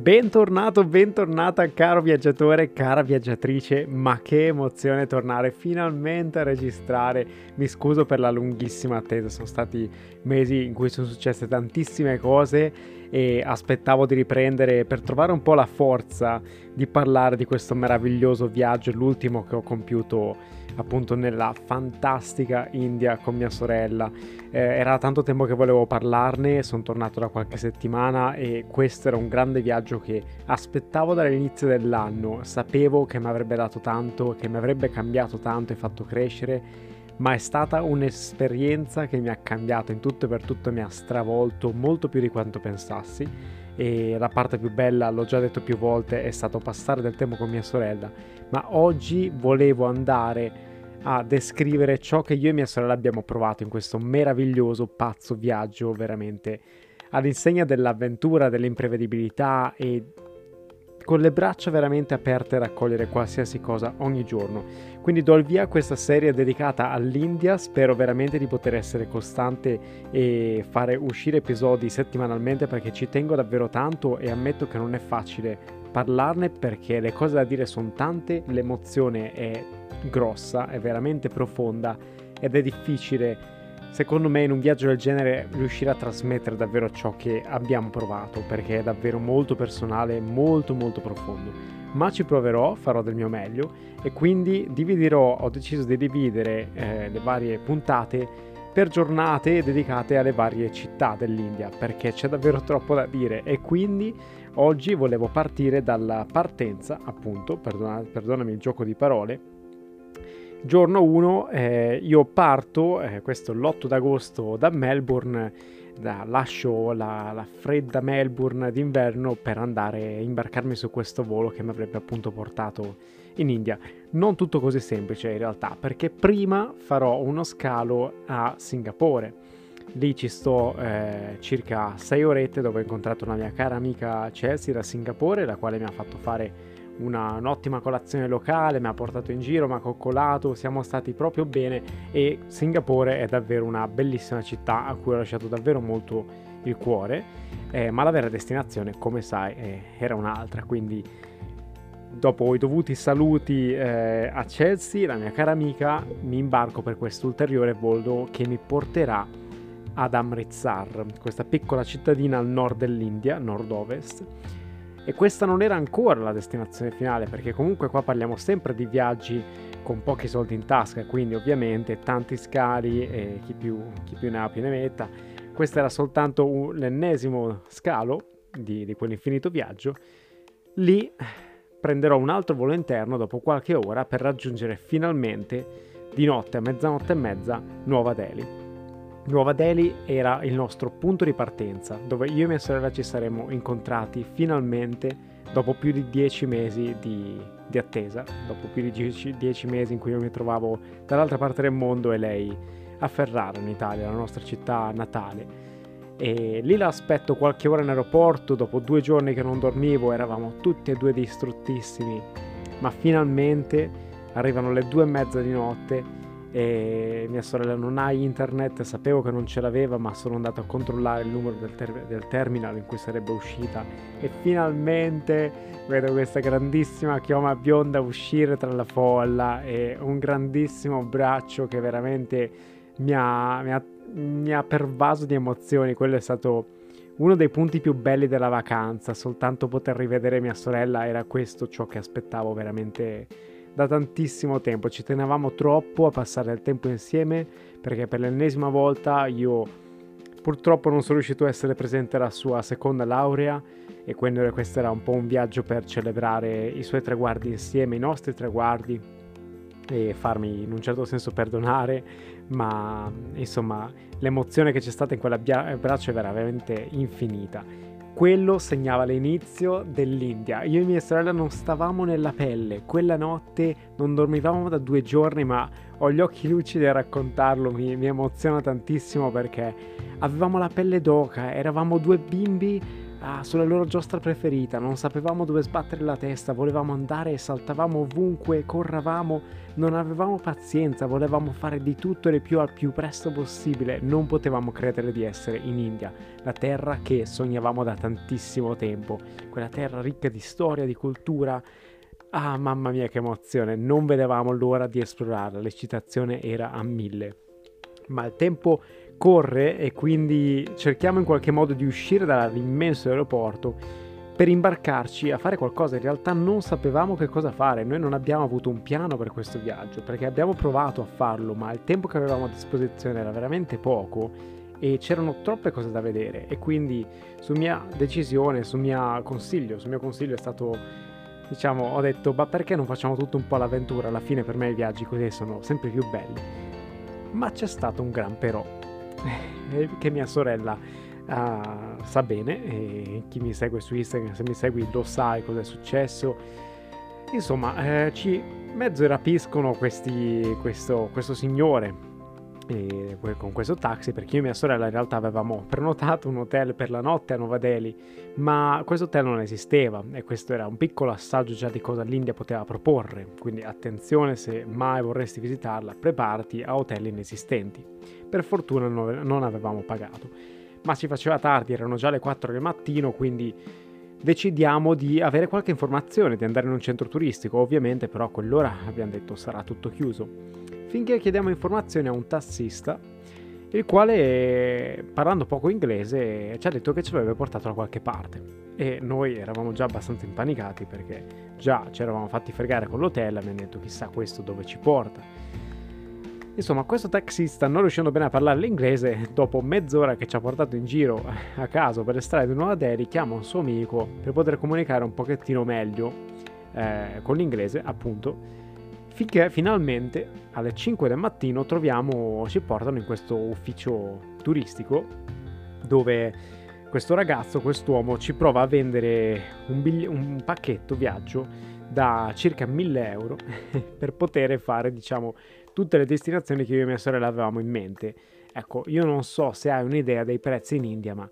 Bentornato, bentornata caro viaggiatore, cara viaggiatrice, ma che emozione tornare finalmente a registrare. Mi scuso per la lunghissima attesa, sono stati mesi in cui sono successe tantissime cose e aspettavo di riprendere per trovare un po' la forza di parlare di questo meraviglioso viaggio, l'ultimo che ho compiuto appunto nella fantastica India con mia sorella. Era tanto tempo che volevo parlarne, sono tornato da qualche settimana e questo era un grande viaggio che aspettavo dall'inizio dell'anno. Sapevo che mi avrebbe dato tanto, che mi avrebbe cambiato tanto e fatto crescere, ma è stata un'esperienza che mi ha cambiato in tutto e per tutto, mi ha stravolto molto più di quanto pensassi. E la parte più bella, l'ho già detto più volte, è stato passare del tempo con mia sorella, ma oggi volevo andare a descrivere ciò che io e mia sorella abbiamo provato in questo meraviglioso pazzo viaggio, veramente all'insegna dell'avventura, dell'imprevedibilità e con le braccia veramente aperte a raccogliere qualsiasi cosa ogni giorno. Quindi do il via a questa serie dedicata all'India, spero veramente di poter essere costante e fare uscire episodi settimanalmente perché ci tengo davvero tanto e ammetto che non è facile parlarne perché le cose da dire sono tante, l'emozione è grossa, è veramente profonda ed è difficile secondo me in un viaggio del genere riuscire a trasmettere davvero ciò che abbiamo provato perché è davvero molto personale, molto molto profondo, ma ci proverò, farò del mio meglio e quindi dividerò, ho deciso di dividere le varie puntate per giornate dedicate alle varie città dell'India perché c'è davvero troppo da dire e quindi oggi volevo partire dalla partenza appunto, perdonami il gioco di parole. Giorno 1 io parto, questo l'8 d'agosto da Melbourne, lascio la fredda Melbourne d'inverno per andare a imbarcarmi su questo volo che mi avrebbe appunto portato in India. Non tutto così semplice in realtà perché prima farò uno scalo a Singapore, lì ci sto circa 6 orette dove ho incontrato una mia cara amica Chelsea da Singapore, la quale mi ha fatto fare un'ottima colazione locale, mi ha portato in giro, mi ha coccolato, siamo stati proprio bene e Singapore è davvero una bellissima città a cui ho lasciato davvero molto il cuore, ma la vera destinazione come sai era un'altra, quindi dopo i dovuti saluti a Chelsea, la mia cara amica, mi imbarco per questo ulteriore volo che mi porterà ad Amritsar, questa piccola cittadina al nord dell'India, nord-ovest. E questa non era ancora la destinazione finale perché comunque qua parliamo sempre di viaggi con pochi soldi in tasca, quindi ovviamente tanti scali e chi più ne ha più ne metta. Questo era soltanto l'ennesimo scalo di quell'infinito viaggio. Lì prenderò un altro volo interno dopo qualche ora per raggiungere finalmente di notte a mezzanotte e mezza Nuova Delhi. Nuova Delhi era il nostro punto di partenza, dove io e mia sorella ci saremmo incontrati finalmente dopo più di 10 mesi di attesa, dopo più di 10 mesi in cui io mi trovavo dall'altra parte del mondo e lei a Ferrara in Italia, la nostra città natale. E lì la aspetto qualche ora in aeroporto, dopo 2 giorni che non dormivo, eravamo tutti e 2 distruttissimi, ma finalmente arrivano le 2:30 di notte e mia sorella non ha internet, sapevo che non ce l'aveva ma sono andato a controllare il numero del terminal in cui sarebbe uscita e finalmente vedo questa grandissima chioma bionda uscire tra la folla e un grandissimo abbraccio che veramente mi ha pervaso di emozioni. Quello è stato uno dei punti più belli della vacanza, soltanto poter rivedere mia sorella era questo ciò che aspettavo veramente da tantissimo tempo, ci tenevamo troppo a passare del tempo insieme perché per l'ennesima volta io purtroppo non sono riuscito a essere presente alla sua seconda laurea e quindi questo era un po' un viaggio per celebrare i suoi traguardi insieme, i nostri traguardi e farmi in un certo senso perdonare, ma insomma l'emozione che c'è stata in quell'abbraccio è veramente infinita. Quello segnava l'inizio dell'India, io e mia sorella non stavamo nella pelle, quella notte non dormivamo da 2 giorni ma ho gli occhi lucidi a raccontarlo, mi emoziona tantissimo perché avevamo la pelle d'oca, eravamo 2 bimbi sulla loro giostra preferita, non sapevamo dove sbattere la testa, volevamo andare e saltavamo ovunque, corravamo, non avevamo pazienza, volevamo fare di tutto e di più al più presto possibile, non potevamo credere di essere in India, la terra che sognavamo da tantissimo tempo, quella terra ricca di storia, di cultura. Ah, mamma mia che emozione, non vedevamo l'ora di esplorarla, l'eccitazione era a 1000. Ma il tempo corre e quindi cerchiamo in qualche modo di uscire dall'immenso aeroporto per imbarcarci a fare qualcosa. In realtà non sapevamo che cosa fare, noi non abbiamo avuto un piano per questo viaggio, perché abbiamo provato a farlo, ma il tempo che avevamo a disposizione era veramente poco e c'erano troppe cose da vedere. E quindi su mia decisione, su mio consiglio è stato, diciamo, ho detto, ma perché non facciamo tutto un po' l'avventura? Alla fine per me i viaggi così sono sempre più belli. Ma c'è stato un gran però, che mia sorella sa bene, e chi mi segue su Instagram, se mi segui, lo sai cosa è successo. Insomma, ci mezzo rapiscono questo signore con questo taxi, perché io e mia sorella in realtà avevamo prenotato un hotel per la notte a Nuova Delhi, ma questo hotel non esisteva e questo era un piccolo assaggio già di cosa l'India poteva proporre, quindi attenzione, se mai vorresti visitarla preparati a hotel inesistenti. Per fortuna non avevamo pagato, ma ci faceva tardi, erano già le 4 del mattino, quindi decidiamo di avere qualche informazione, di andare in un centro turistico. Ovviamente però a quell'ora abbiamo detto sarà tutto chiuso, finché chiediamo informazioni a un tassista, il quale, parlando poco inglese, ci ha detto che ci avrebbe portato da qualche parte. E noi eravamo già abbastanza impanicati, perché già ci eravamo fatti fregare con l'hotel, mi hanno detto chissà questo dove ci porta. Insomma, questo taxista, non riuscendo bene a parlare l'inglese, dopo mezz'ora che ci ha portato in giro a caso per le strade di Nuova Delhi, chiama un suo amico per poter comunicare un pochettino meglio con l'inglese, appunto. Finché finalmente alle 5 del mattino ci portano in questo ufficio turistico dove questo ragazzo, quest'uomo, ci prova a vendere un pacchetto viaggio da circa 1.000 euro per poter fare, diciamo, tutte le destinazioni che io e mia sorella avevamo in mente. Ecco, io non so se hai un'idea dei prezzi in India, ma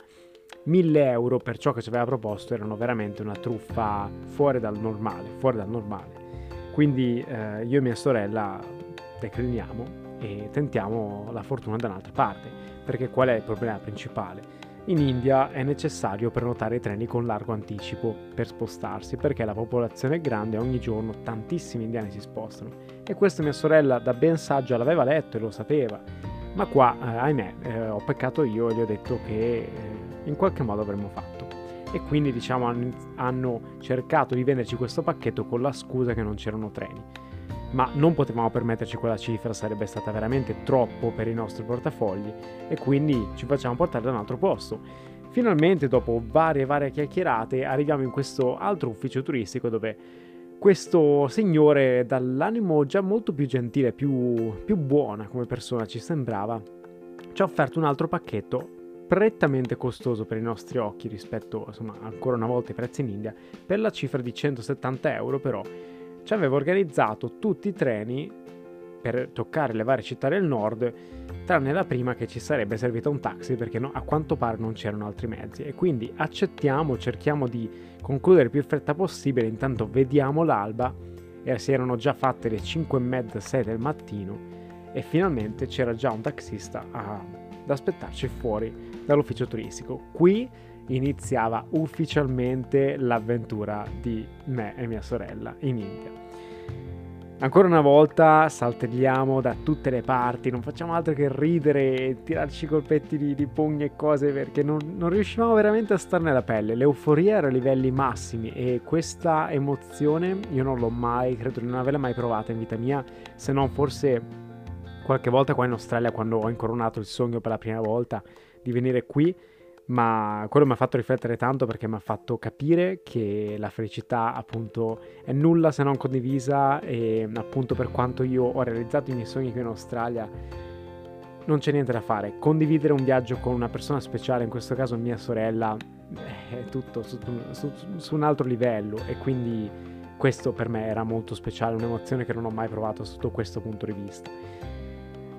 1.000 euro per ciò che ci aveva proposto erano veramente una truffa fuori dal normale. Quindi io e mia sorella decliniamo e tentiamo la fortuna da un'altra parte, perché qual è il problema principale? In India è necessario prenotare i treni con largo anticipo per spostarsi, perché la popolazione è grande e ogni giorno tantissimi indiani si spostano. E questo mia sorella, da ben saggia, l'aveva letto e lo sapeva, ma qua, ahimè, ho peccato io e gli ho detto che in qualche modo avremmo fatto. E quindi, diciamo, hanno cercato di venderci questo pacchetto con la scusa che non c'erano treni, ma non potevamo permetterci quella cifra, sarebbe stata veramente troppo per i nostri portafogli, e quindi ci facciamo portare da un altro posto. Finalmente, dopo varie chiacchierate, arriviamo in questo altro ufficio turistico dove questo signore, dall'animo già molto più gentile, più buona come persona ci sembrava, ci ha offerto un altro pacchetto prettamente costoso per i nostri occhi rispetto, insomma, ancora una volta ai prezzi in India, per la cifra di 170 euro. Però ci aveva organizzato tutti i treni per toccare le varie città del nord, tranne la prima che ci sarebbe servita un taxi, perché a quanto pare non c'erano altri mezzi. E quindi accettiamo, cerchiamo di concludere più in fretta possibile, intanto vediamo l'alba e si erano già fatte le 5:30, 6 del mattino e finalmente c'era già un taxista ad aspettarci fuori dall'ufficio turistico. Qui iniziava ufficialmente l'avventura di me e mia sorella in India. Ancora una volta saltelliamo da tutte le parti, non facciamo altro che ridere e tirarci colpetti di pugni e cose, perché non riuscivamo veramente a starne la pelle. L'euforia era a livelli massimi e questa emozione io credo di non averla mai provata in vita mia, se non forse qualche volta qua in Australia, quando ho incoronato il sogno per la prima volta di venire qui. Ma quello mi ha fatto riflettere tanto, perché mi ha fatto capire che la felicità, appunto, è nulla se non condivisa, e appunto per quanto io ho realizzato i miei sogni qui in Australia non c'è niente da fare. Condividere un viaggio con una persona speciale, in questo caso mia sorella, è tutto su un altro livello, e quindi questo per me era molto speciale, un'emozione che non ho mai provato sotto questo punto di vista.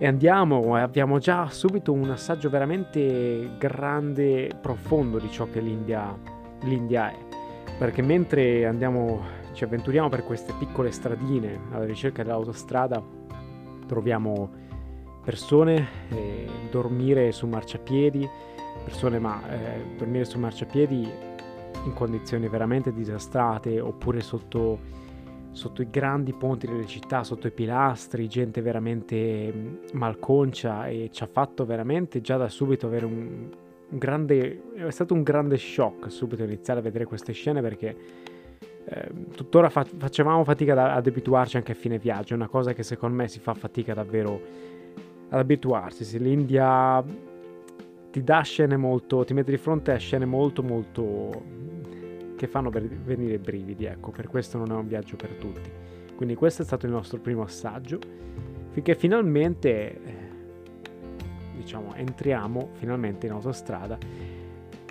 E abbiamo già subito un assaggio veramente grande, profondo di ciò che l'India l'India è, perché mentre ci avventuriamo per queste piccole stradine alla ricerca dell'autostrada, troviamo persone dormire su marciapiedi, dormire su marciapiedi in condizioni veramente disastrate, oppure sotto i grandi ponti delle città, sotto i pilastri, gente veramente malconcia, e ci ha fatto veramente già da subito avere è stato un grande shock subito iniziare a vedere queste scene, perché tuttora facevamo fatica ad abituarci anche a fine viaggio. È una cosa che secondo me si fa fatica davvero ad abituarsi. Se l'India ti dà scene molto, ti mette di fronte a scene molto molto che fanno venire brividi, ecco, per questo non è un viaggio per tutti. Quindi questo è stato il nostro primo assaggio, finché finalmente entriamo finalmente in autostrada,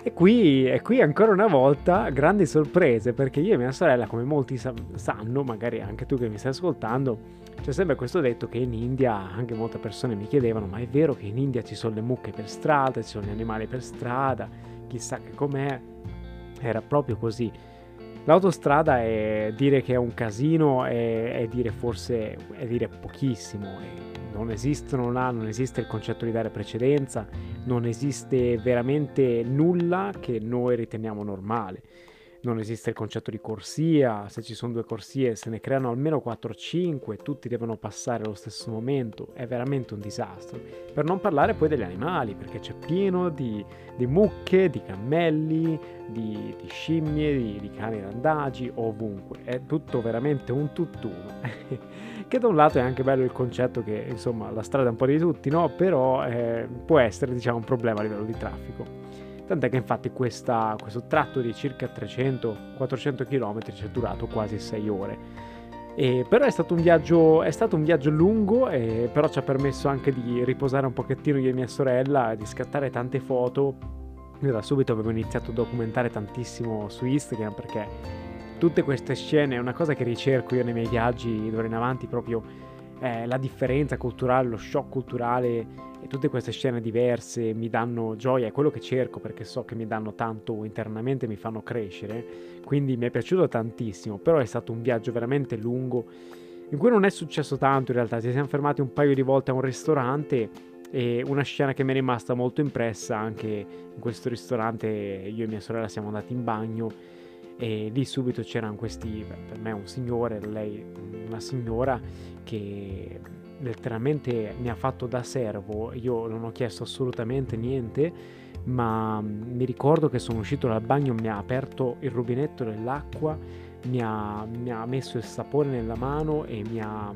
e qui ancora una volta grandi sorprese, perché io e mia sorella, come molti sanno, magari anche tu che mi stai ascoltando, c'è sempre questo detto che in India, anche molte persone mi chiedevano, ma è vero che in India ci sono le mucche per strada, ci sono gli animali per strada, chissà che com'è? Era proprio così. L'autostrada è dire che è un casino, è dire pochissimo. Non esiste il concetto di dare precedenza, non esiste veramente nulla che noi riteniamo normale. Non esiste il concetto di corsia, se ci sono due corsie se ne creano almeno 4 o 5, tutti devono passare allo stesso momento, è veramente un disastro. Per non parlare poi degli animali, perché c'è pieno di mucche, di cammelli, di scimmie, di cani randagi, ovunque, è tutto veramente un tutt'uno. Che da un lato è anche bello il concetto che insomma la strada è un po' di tutti, no? Però può essere un problema a livello di traffico. Tant'è che infatti questo tratto di circa 300-400 km ci è durato quasi 6 ore. Però è stato un viaggio lungo, però ci ha permesso anche di riposare un pochettino io e mia sorella, di scattare tante foto. Io da subito avevo iniziato a documentare tantissimo su Instagram, perché tutte queste scene è una cosa che ricerco io nei miei viaggi d'ora in avanti, proprio la differenza culturale, lo shock culturale, e tutte queste scene diverse mi danno gioia, è quello che cerco, perché so che mi danno tanto internamente, mi fanno crescere. Quindi mi è piaciuto tantissimo, però è stato un viaggio veramente lungo in cui non è successo tanto in realtà. Ci siamo fermati un paio di volte a un ristorante, e una scena che mi è rimasta molto impressa, anche in questo ristorante io e mia sorella siamo andati in bagno, e lì subito c'erano questi, per me un signore, lei una signora, che letteralmente mi ha fatto da servo. Io non ho chiesto assolutamente niente, ma mi ricordo che sono uscito dal bagno, mi ha aperto il rubinetto dell'acqua, mi ha messo il sapone nella mano e mi ha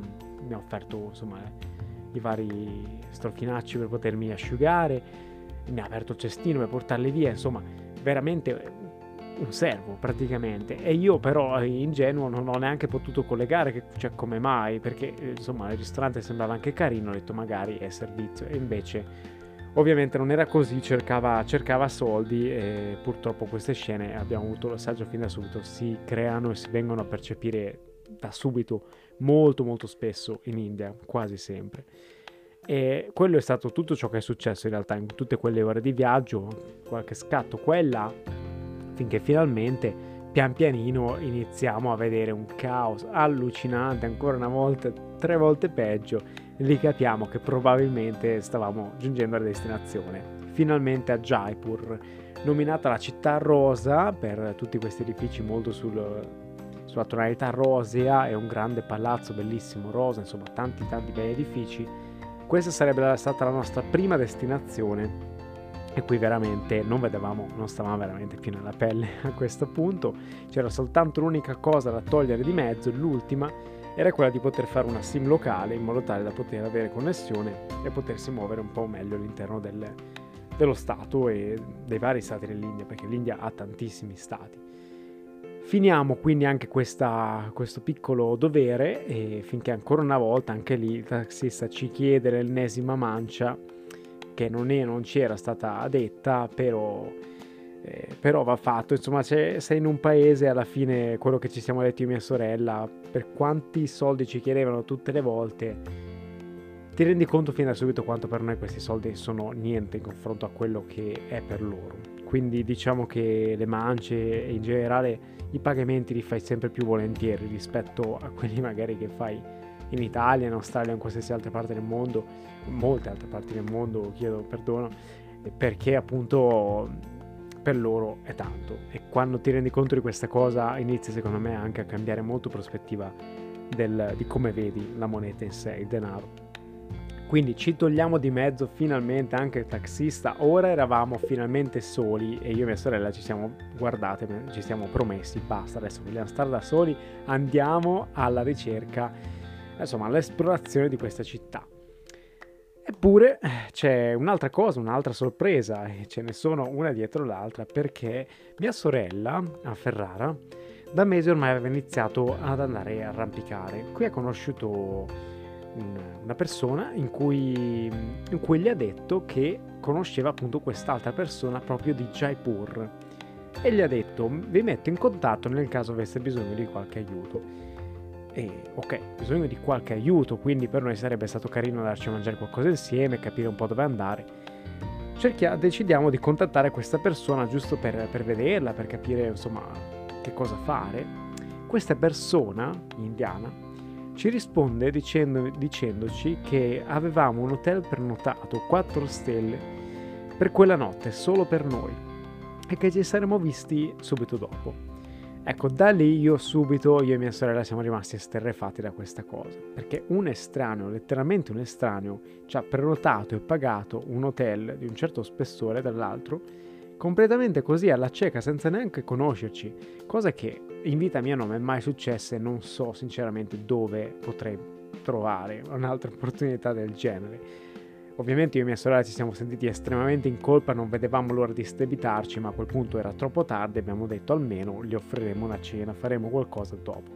offerto insomma i vari strofinacci per potermi asciugare, mi ha aperto il cestino per portarli via, insomma veramente un servo praticamente. E io però ingenuo non ho neanche potuto collegare come mai, perché insomma il ristorante sembrava anche carino, ho detto magari è servizio, e invece ovviamente non era così, cercava soldi, e purtroppo queste scene, abbiamo avuto l'assaggio fin da subito, si creano e si vengono a percepire da subito molto molto spesso in India, quasi sempre. E quello è stato tutto ciò che è successo in realtà in tutte quelle ore di viaggio, qualche scatto qua e là, finché finalmente pian pianino iniziamo a vedere un caos allucinante, ancora una volta, 3 volte peggio. Lì capiamo che probabilmente stavamo giungendo alla destinazione, finalmente a Jaipur, nominata la città rosa per tutti questi edifici molto sulla tonalità rosea, è un grande palazzo bellissimo rosa, insomma tanti tanti bei edifici. Questa sarebbe stata la nostra prima destinazione, e qui veramente non stavamo veramente più nella pelle a questo punto. C'era soltanto l'unica cosa da togliere di mezzo, l'ultima, era quella di poter fare una sim locale, in modo tale da poter avere connessione e potersi muovere un po' meglio all'interno dello stato e dei vari stati dell'India, perché l'India ha tantissimi stati. Finiamo quindi anche questo piccolo dovere, e finché ancora una volta anche lì il taxista ci chiede l'ennesima mancia, che non c'era stata detta, però va fatto. Insomma, sei in un paese, alla fine quello che ci siamo detti io e mia sorella, per quanti soldi ci chiedevano tutte le volte, ti rendi conto fin da subito quanto per noi questi soldi sono niente in confronto a quello che è per loro. quindi diciamo che le mance e in generale i pagamenti li fai sempre più volentieri rispetto a quelli magari che fai in Italia, in Australia, in qualsiasi altra parte del mondo, molte altre parti del mondo, chiedo perdono, perché appunto per loro è tanto. E quando ti rendi conto di questa cosa inizi secondo me anche a cambiare molto prospettiva di come vedi la moneta in sé, il denaro. Quindi ci togliamo di mezzo finalmente anche il taxista. Ora eravamo finalmente soli e io e mia sorella ci siamo guardate, ci siamo promessi, basta, adesso vogliamo stare da soli, andiamo alla ricerca, insomma all'esplorazione di questa città. Eppure c'è un'altra cosa, un'altra sorpresa, e ce ne sono una dietro l'altra, perché mia sorella a Ferrara da mesi ormai aveva iniziato ad andare a arrampicare. Qui ha conosciuto una persona in cui gli ha detto che conosceva appunto quest'altra persona proprio di Jaipur e gli ha detto vi metto in contatto nel caso avesse bisogno di qualche aiuto. E ok, bisogno di qualche aiuto, quindi per noi sarebbe stato carino andarci a mangiare qualcosa insieme, capire un po' dove andare. Decidiamo di contattare questa persona giusto per vederla, per capire insomma che cosa fare. Questa persona indiana ci risponde dicendoci che avevamo un hotel prenotato 4 stelle per quella notte solo per noi e che ci saremmo visti subito dopo. Ecco, da lì io e mia sorella siamo rimasti esterrefatti da questa cosa, perché un estraneo, letteralmente un estraneo, ci ha prenotato e pagato un hotel di un certo spessore dall'altro completamente così alla cieca, senza neanche conoscerci, cosa che in vita mia non mi è mai successa e non so sinceramente dove potrei trovare un'altra opportunità del genere. Ovviamente io e mia sorella ci siamo sentiti estremamente in colpa, non vedevamo l'ora di stebitarci, ma a quel punto era troppo tardi e abbiamo detto almeno gli offriremo una cena, faremo qualcosa dopo.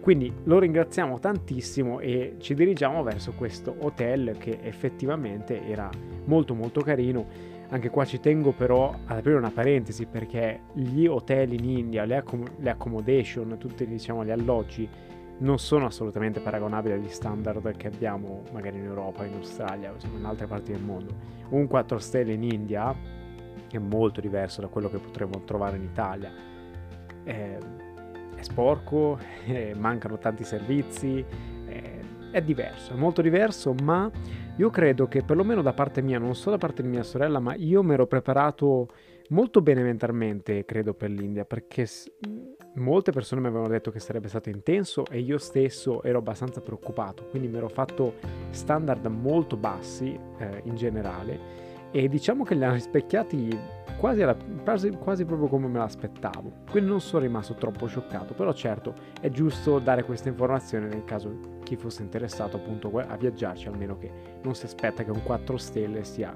Quindi lo ringraziamo tantissimo e ci dirigiamo verso questo hotel che effettivamente era molto molto carino. Anche qua ci tengo però ad aprire una parentesi, perché gli hotel in India, le accommodation, tutti diciamo gli alloggi non sono assolutamente paragonabili agli standard che abbiamo magari in Europa, in Australia, insomma in altre parti del mondo. Un 4 stelle in India è molto diverso da quello che potremmo trovare in Italia. È sporco, mancano tanti servizi, è diverso, è molto diverso, ma io credo che perlomeno da parte mia, non solo da parte di mia sorella, ma io mi ero preparato molto bene mentalmente, credo, per l'India, perché molte persone mi avevano detto che sarebbe stato intenso e io stesso ero abbastanza preoccupato, quindi mi ero fatto standard molto bassi in generale e diciamo che li hanno rispecchiati quasi proprio come me l'aspettavo, quindi non sono rimasto troppo scioccato, però certo è giusto dare questa informazione nel caso chi fosse interessato appunto a viaggiarci, almeno che non si aspetta che un 4 stelle sia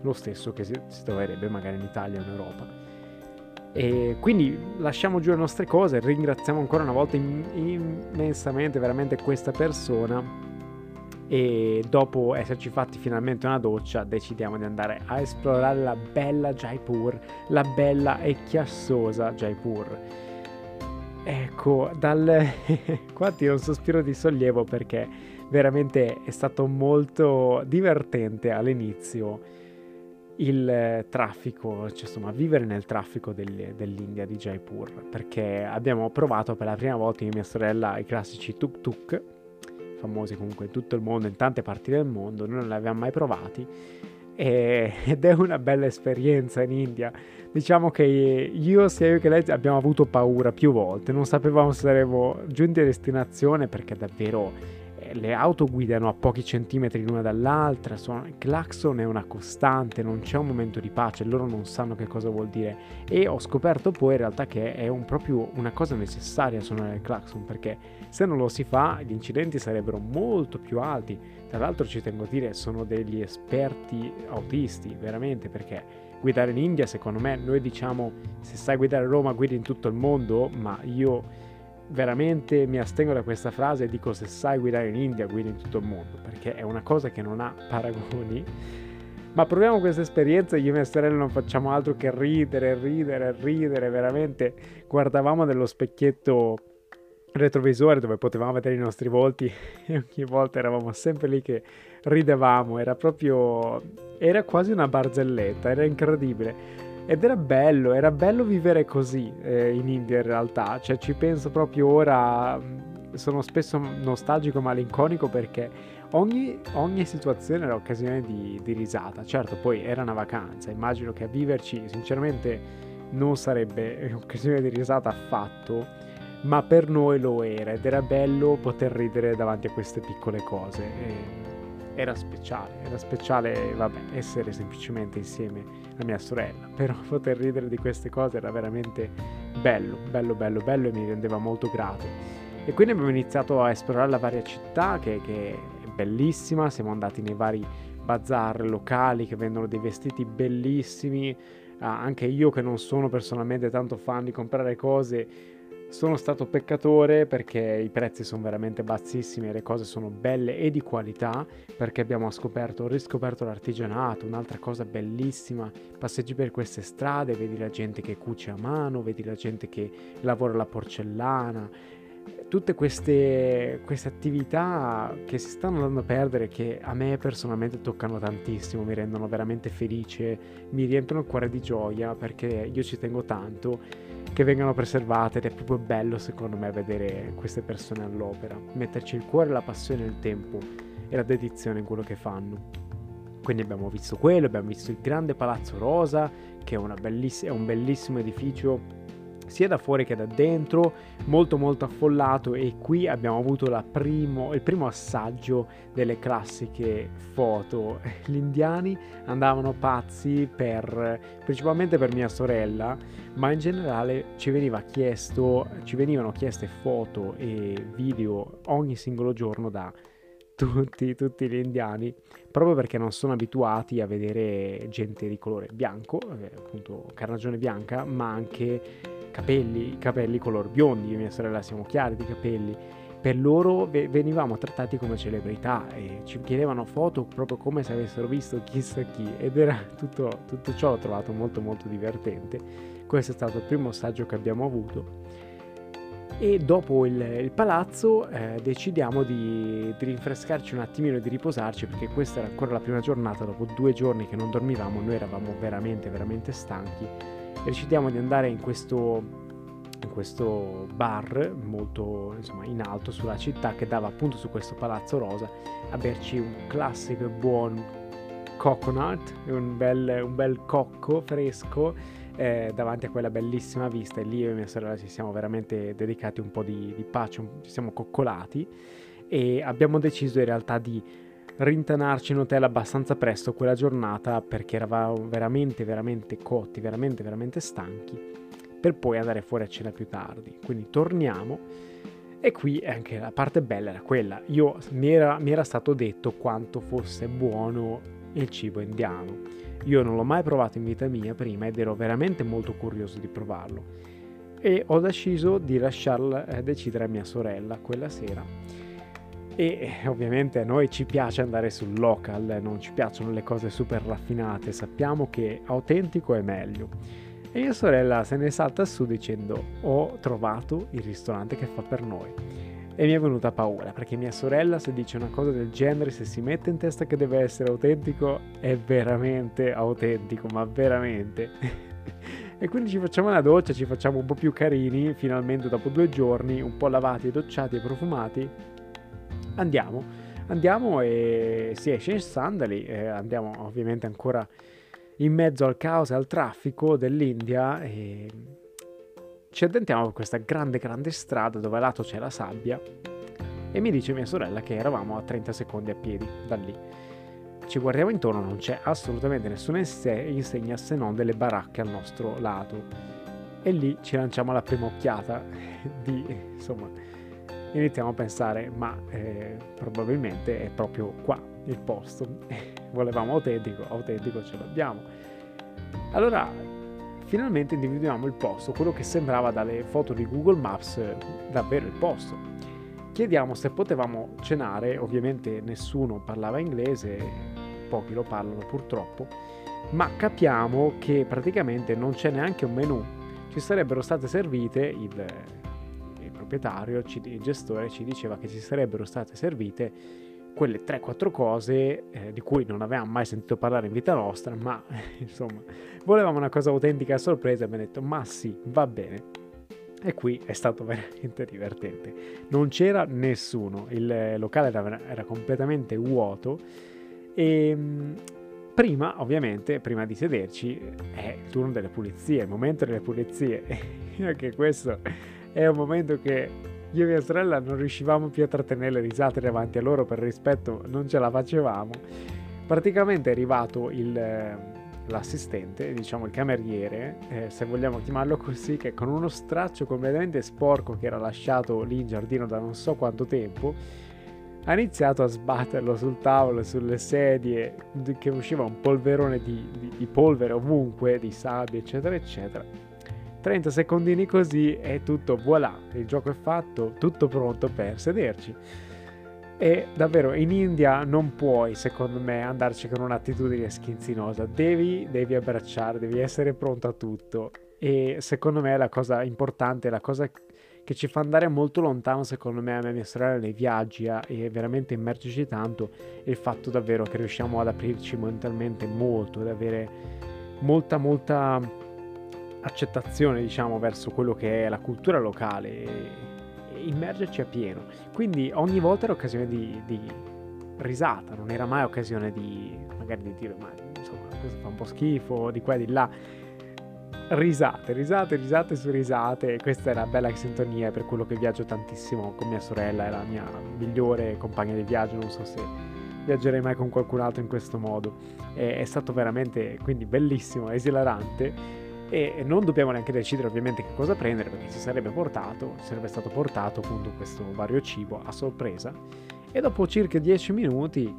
lo stesso che si troverebbe magari in Italia o in Europa. E quindi lasciamo giù le nostre cose, ringraziamo ancora una volta immensamente veramente questa persona e dopo esserci fatti finalmente una doccia decidiamo di andare a esplorare la bella Jaipur, la bella e chiassosa Jaipur. Ecco, qua tiro un sospiro di sollievo perché veramente è stato molto divertente all'inizio il traffico, cioè insomma vivere nel traffico dell'India di Jaipur, perché abbiamo provato per la prima volta io e mia sorella i classici tuk-tuk, famosi comunque in tutto il mondo, in tante parti del mondo, noi non li abbiamo mai provati ed è una bella esperienza in India. Diciamo che io sia io che lei abbiamo avuto paura più volte, non sapevamo se saremmo giunti a destinazione perché davvero le auto guidano a pochi centimetri l'una dall'altra, il clacson è una costante, non c'è un momento di pace, loro non sanno che cosa vuol dire e ho scoperto poi in realtà che è proprio una cosa necessaria suonare il clacson, perché se non lo si fa gli incidenti sarebbero molto più alti. Tra l'altro ci tengo a dire sono degli esperti autisti veramente, perché guidare in India secondo me, noi diciamo se sai guidare a Roma guidi in tutto il mondo, ma io veramente mi astengo da questa frase e dico se sai guidare in India guidi in tutto il mondo, perché è una cosa che non ha paragoni. Ma proviamo questa esperienza, io e mia sorella non facciamo altro che ridere, veramente guardavamo nello specchietto retrovisore dove potevamo vedere i nostri volti e ogni volta eravamo sempre lì che ridevamo, era quasi una barzelletta, era incredibile. Ed era bello vivere così in India in realtà, cioè ci penso proprio ora, sono spesso nostalgico e malinconico perché ogni situazione era occasione di risata. Certo, poi era una vacanza, immagino che a viverci sinceramente non sarebbe occasione di risata affatto, ma per noi lo era ed era bello poter ridere davanti a queste piccole cose. Era speciale, vabbè, essere semplicemente insieme a mia sorella, però poter ridere di queste cose era veramente bello e mi rendeva molto grato. E quindi abbiamo iniziato a esplorare la varia città che è bellissima, siamo andati nei vari bazar locali che vendono dei vestiti bellissimi, anche io che non sono personalmente tanto fan di comprare cose sono stato peccatore perché i prezzi sono veramente bassissimi e le cose sono belle e di qualità, perché abbiamo riscoperto l'artigianato, un'altra cosa bellissima, passeggi per queste strade, vedi la gente che cuce a mano, vedi la gente che lavora la porcellana, tutte queste attività che si stanno andando a perdere, che a me personalmente toccano tantissimo, mi rendono veramente felice, mi riempiono il cuore di gioia perché io ci tengo tanto che vengano preservate ed è proprio bello secondo me vedere queste persone all'opera, metterci il cuore, la passione, il tempo e la dedizione in quello che fanno. Quindi abbiamo visto quello, abbiamo visto il grande Palazzo Rosa che è un bellissimo edificio sia da fuori che da dentro, molto affollato, e qui abbiamo avuto il primo assaggio delle classiche foto. Gli indiani andavano pazzi principalmente per mia sorella, ma in generale ci venivano chieste foto e video ogni singolo giorno da tutti gli indiani, proprio perché non sono abituati a vedere gente di colore bianco, appunto carnagione bianca, ma anche capelli color biondi. Io e mia sorella siamo chiari di capelli, per loro venivamo trattati come celebrità e ci chiedevano foto proprio come se avessero visto chissà chi, ed era tutto ciò l'ho trovato molto divertente. Questo è stato il primo assaggio che abbiamo avuto. E dopo il palazzo decidiamo di rinfrescarci un attimino e di riposarci, perché questa era ancora la prima giornata, dopo 2 giorni che non dormivamo noi eravamo veramente stanchi, e decidiamo di andare in questo bar molto in alto sulla città, che dava appunto su questo Palazzo Rosa, a berci un classico e buon coconut, un bel cocco fresco davanti a quella bellissima vista. E lì io e mia sorella ci siamo veramente dedicati un po' di pace, ci siamo coccolati e abbiamo deciso in realtà di rintanarci in hotel abbastanza presto quella giornata, perché eravamo veramente cotti, veramente stanchi, per poi andare fuori a cena più tardi. Quindi torniamo, e qui anche la parte bella era quella, mi era stato detto quanto fosse buono il cibo indiano. Io non l'ho mai provato in vita mia prima ed ero veramente molto curioso di provarlo, e ho deciso di lasciarla decidere a mia sorella quella sera. E ovviamente a noi ci piace andare sul local, non ci piacciono le cose super raffinate, sappiamo che autentico è meglio. E mia sorella se ne salta su dicendo: ho trovato il ristorante che fa per noi. E mi è venuta paura, perché mia sorella, se dice una cosa del genere, se si mette in testa che deve essere autentico, è veramente autentico, ma veramente. E quindi ci facciamo una doccia, ci facciamo un po' più carini, finalmente dopo 2 giorni, un po' lavati, docciati e profumati, andiamo e si esce in sandali, andiamo ovviamente ancora in mezzo al caos e al traffico dell'India e ci addentiamo per questa grande strada dove a lato c'è la sabbia, e mi dice mia sorella che eravamo a 30 secondi a piedi da lì. Ci guardiamo intorno, non c'è assolutamente nessuna insegna se non delle baracche al nostro lato, e lì ci lanciamo la prima occhiata iniziamo a pensare, ma probabilmente è proprio qua il posto. Volevamo autentico, ce l'abbiamo. Allora finalmente individuiamo il posto, quello che sembrava dalle foto di Google Maps davvero il posto. Chiediamo se potevamo cenare, ovviamente nessuno parlava inglese, pochi lo parlano purtroppo, ma capiamo che praticamente non c'è neanche un menù, ci sarebbero state servite, il proprietario, il gestore ci diceva che ci sarebbero state servite quelle 3-4 cose di cui non avevamo mai sentito parlare in vita nostra, ma insomma volevamo una cosa autentica a sorpresa e abbiamo detto ma sì, va bene. E qui è stato veramente divertente, non c'era nessuno, il locale era completamente vuoto e prima, ovviamente, prima di sederci è il turno delle pulizie, il momento delle pulizie, anche questo è un momento che io e mia sorella non riuscivamo più a trattenere le risate davanti a loro, per rispetto non ce la facevamo. Praticamente è arrivato l'assistente, diciamo il cameriere, se vogliamo chiamarlo così, che con uno straccio completamente sporco che era lasciato lì in giardino da non so quanto tempo ha iniziato a sbatterlo sul tavolo, sulle sedie, che usciva un polverone di polvere ovunque, di sabbia eccetera eccetera. 30 secondini così e tutto, voilà, il gioco è fatto, tutto pronto per sederci. E davvero in India non puoi, secondo me, andarci con un'attitudine schizzinosa, devi abbracciare, devi essere pronto a tutto, e secondo me è la cosa importante, la cosa che ci fa andare molto lontano, secondo me, a me e mia sorella nei viaggi, e veramente immergerci tanto, è il fatto davvero che riusciamo ad aprirci mentalmente molto, ad avere molta accettazione, diciamo, verso quello che è la cultura locale, immergerci a pieno. Quindi ogni volta era occasione di risata, non era mai occasione di magari di dire ma insomma questo fa un po' schifo, di qua e di là, risate su risate. E questa è una bella sintonia, per quello che viaggio tantissimo con mia sorella, è la mia migliore compagna di viaggio, non so se viaggerei mai con qualcun altro in questo modo. È stato veramente, quindi, bellissimo, esilarante. E non dobbiamo neanche decidere ovviamente che cosa prendere, perché ci sarebbe stato portato appunto questo vario cibo a sorpresa, e dopo circa 10 minuti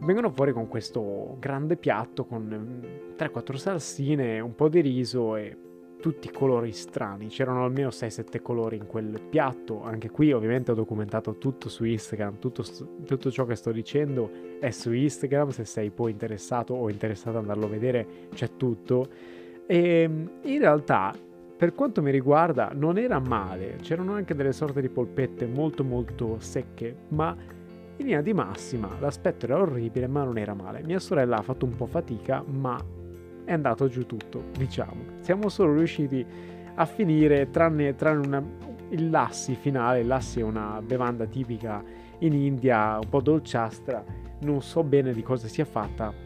vengono fuori con questo grande piatto con 3-4 salsine, un po' di riso e tutti colori strani, c'erano almeno 6-7 colori in quel piatto. Anche qui ovviamente ho documentato tutto su Instagram, tutto ciò che sto dicendo è su Instagram, se sei poi interessato o interessata ad andarlo a vedere c'è tutto. E in realtà, per quanto mi riguarda, non era male, c'erano anche delle sorte di polpette molto molto secche, ma in linea di massima l'aspetto era orribile, ma non era male. Mia sorella ha fatto un po' fatica, ma è andato giù tutto, diciamo. Siamo solo riusciti a finire, tranne il lassi finale. Il lassi è una bevanda tipica in India, un po' dolciastra, non so bene di cosa sia fatta.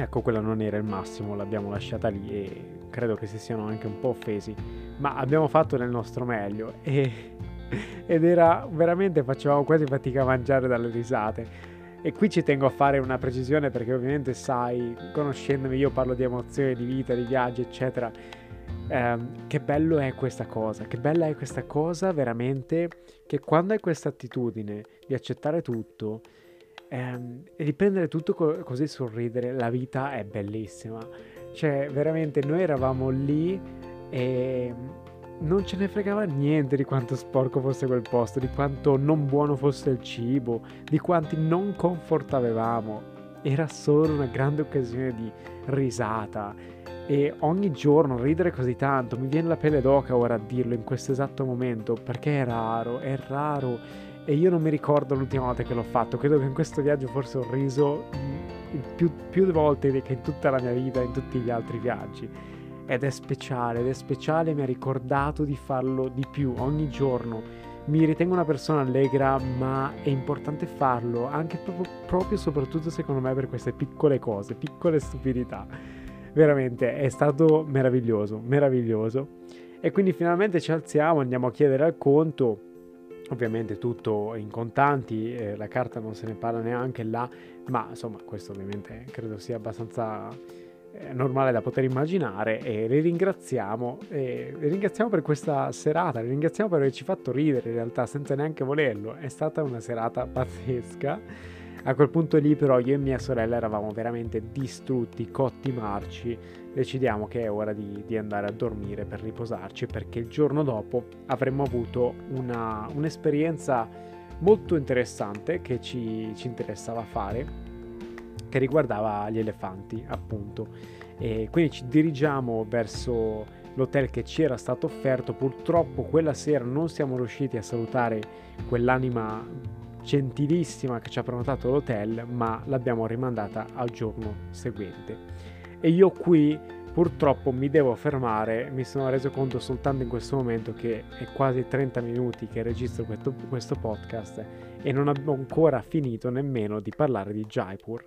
Ecco, quella non era il massimo, l'abbiamo lasciata lì e credo che si siano anche un po' offesi, ma abbiamo fatto del nostro meglio ed era veramente, facevamo quasi fatica a mangiare dalle risate. E qui ci tengo a fare una precisione, perché ovviamente sai, conoscendomi, io parlo di emozioni, di vita, di viaggi eccetera. Che bello è questa cosa, che bella è questa cosa veramente, che quando hai questa attitudine di accettare tutto e di prendere tutto così, sorridere, la vita è bellissima. Cioè veramente noi eravamo lì e non ce ne fregava niente di quanto sporco fosse quel posto, di quanto non buono fosse il cibo, di quanti non comfort avevamo. Era solo una grande occasione di risata, e ogni giorno ridere così tanto, mi viene la pelle d'oca ora a dirlo in questo esatto momento, perché è raro. E io non mi ricordo l'ultima volta che l'ho fatto, credo che in questo viaggio forse ho riso più volte che in tutta la mia vita, in tutti gli altri viaggi. Ed è speciale, mi ha ricordato di farlo di più ogni giorno. Mi ritengo una persona allegra, ma è importante farlo, anche proprio soprattutto secondo me per queste piccole cose, piccole stupidità. Veramente è stato meraviglioso. E quindi finalmente ci alziamo, andiamo a chiedere al conto. Ovviamente tutto in contanti, la carta non se ne parla neanche là, ma insomma questo ovviamente credo sia abbastanza normale da poter immaginare. E le ringraziamo per questa serata, le ringraziamo per averci fatto ridere in realtà senza neanche volerlo, è stata una serata pazzesca. A quel punto lì però io e mia sorella eravamo veramente distrutti, cotti marci, decidiamo che è ora di andare a dormire per riposarci, perché il giorno dopo avremmo avuto un'esperienza molto interessante che ci interessava fare, che riguardava gli elefanti appunto. E quindi ci dirigiamo verso l'hotel che ci era stato offerto. Purtroppo quella sera non siamo riusciti a salutare quell'anima gentilissima che ci ha prenotato l'hotel, ma l'abbiamo rimandata al giorno seguente. E io qui purtroppo mi devo fermare, mi sono reso conto soltanto in questo momento che è quasi 30 minuti che registro questo podcast e non abbiamo ancora finito nemmeno di parlare di Jaipur.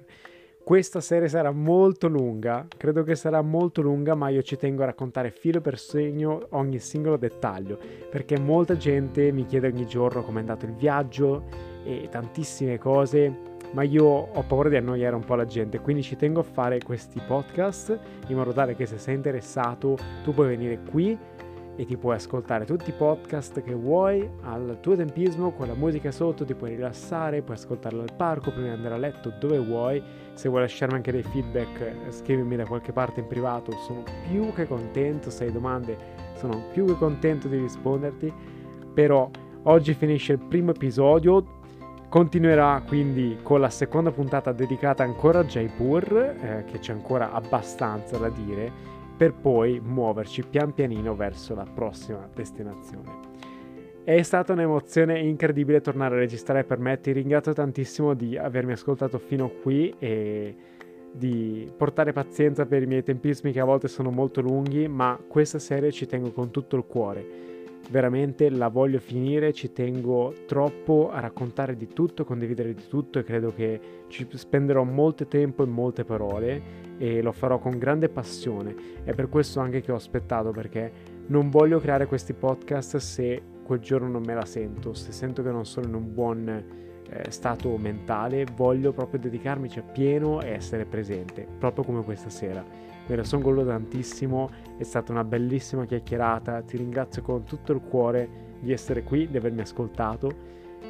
Questa serie sarà molto lunga, credo che sarà molto lunga, ma io ci tengo a raccontare filo per segno ogni singolo dettaglio, perché molta gente mi chiede ogni giorno com'è andato il viaggio e tantissime cose, ma io ho paura di annoiare un po' la gente, quindi ci tengo a fare questi podcast in modo tale che se sei interessato tu puoi venire qui e ti puoi ascoltare tutti i podcast che vuoi al tuo tempismo, con la musica sotto, ti puoi rilassare, puoi ascoltarlo al parco, prima di andare a letto, dove vuoi. Se vuoi lasciarmi anche dei feedback, scrivimi da qualche parte in privato, sono più che contento. Se hai domande sono più che contento di risponderti, però oggi finisce il primo episodio. Continuerà quindi con la seconda puntata dedicata ancora a Jaipur, che c'è ancora abbastanza da dire, per poi muoverci pian pianino verso la prossima destinazione. È stata un'emozione incredibile tornare a registrare per me, ti ringrazio tantissimo di avermi ascoltato fino qui e di portare pazienza per i miei tempismi che a volte sono molto lunghi, ma questa serie ci tengo con tutto il cuore. Veramente la voglio finire, ci tengo troppo a raccontare di tutto, condividere di tutto e credo che ci spenderò molto tempo e molte parole e lo farò con grande passione. È per questo anche che ho aspettato, perché non voglio creare questi podcast se quel giorno non me la sento, se sento che non sono in un buon stato mentale, voglio proprio dedicarmici a pieno e essere presente, proprio come questa sera. Me la sono goduta tantissimo, è stata una bellissima chiacchierata, ti ringrazio con tutto il cuore di essere qui, di avermi ascoltato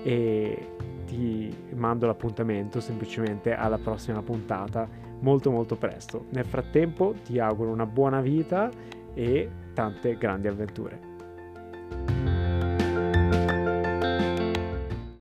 e ti mando l'appuntamento semplicemente alla prossima puntata molto molto presto. Nel frattempo ti auguro una buona vita e tante grandi avventure.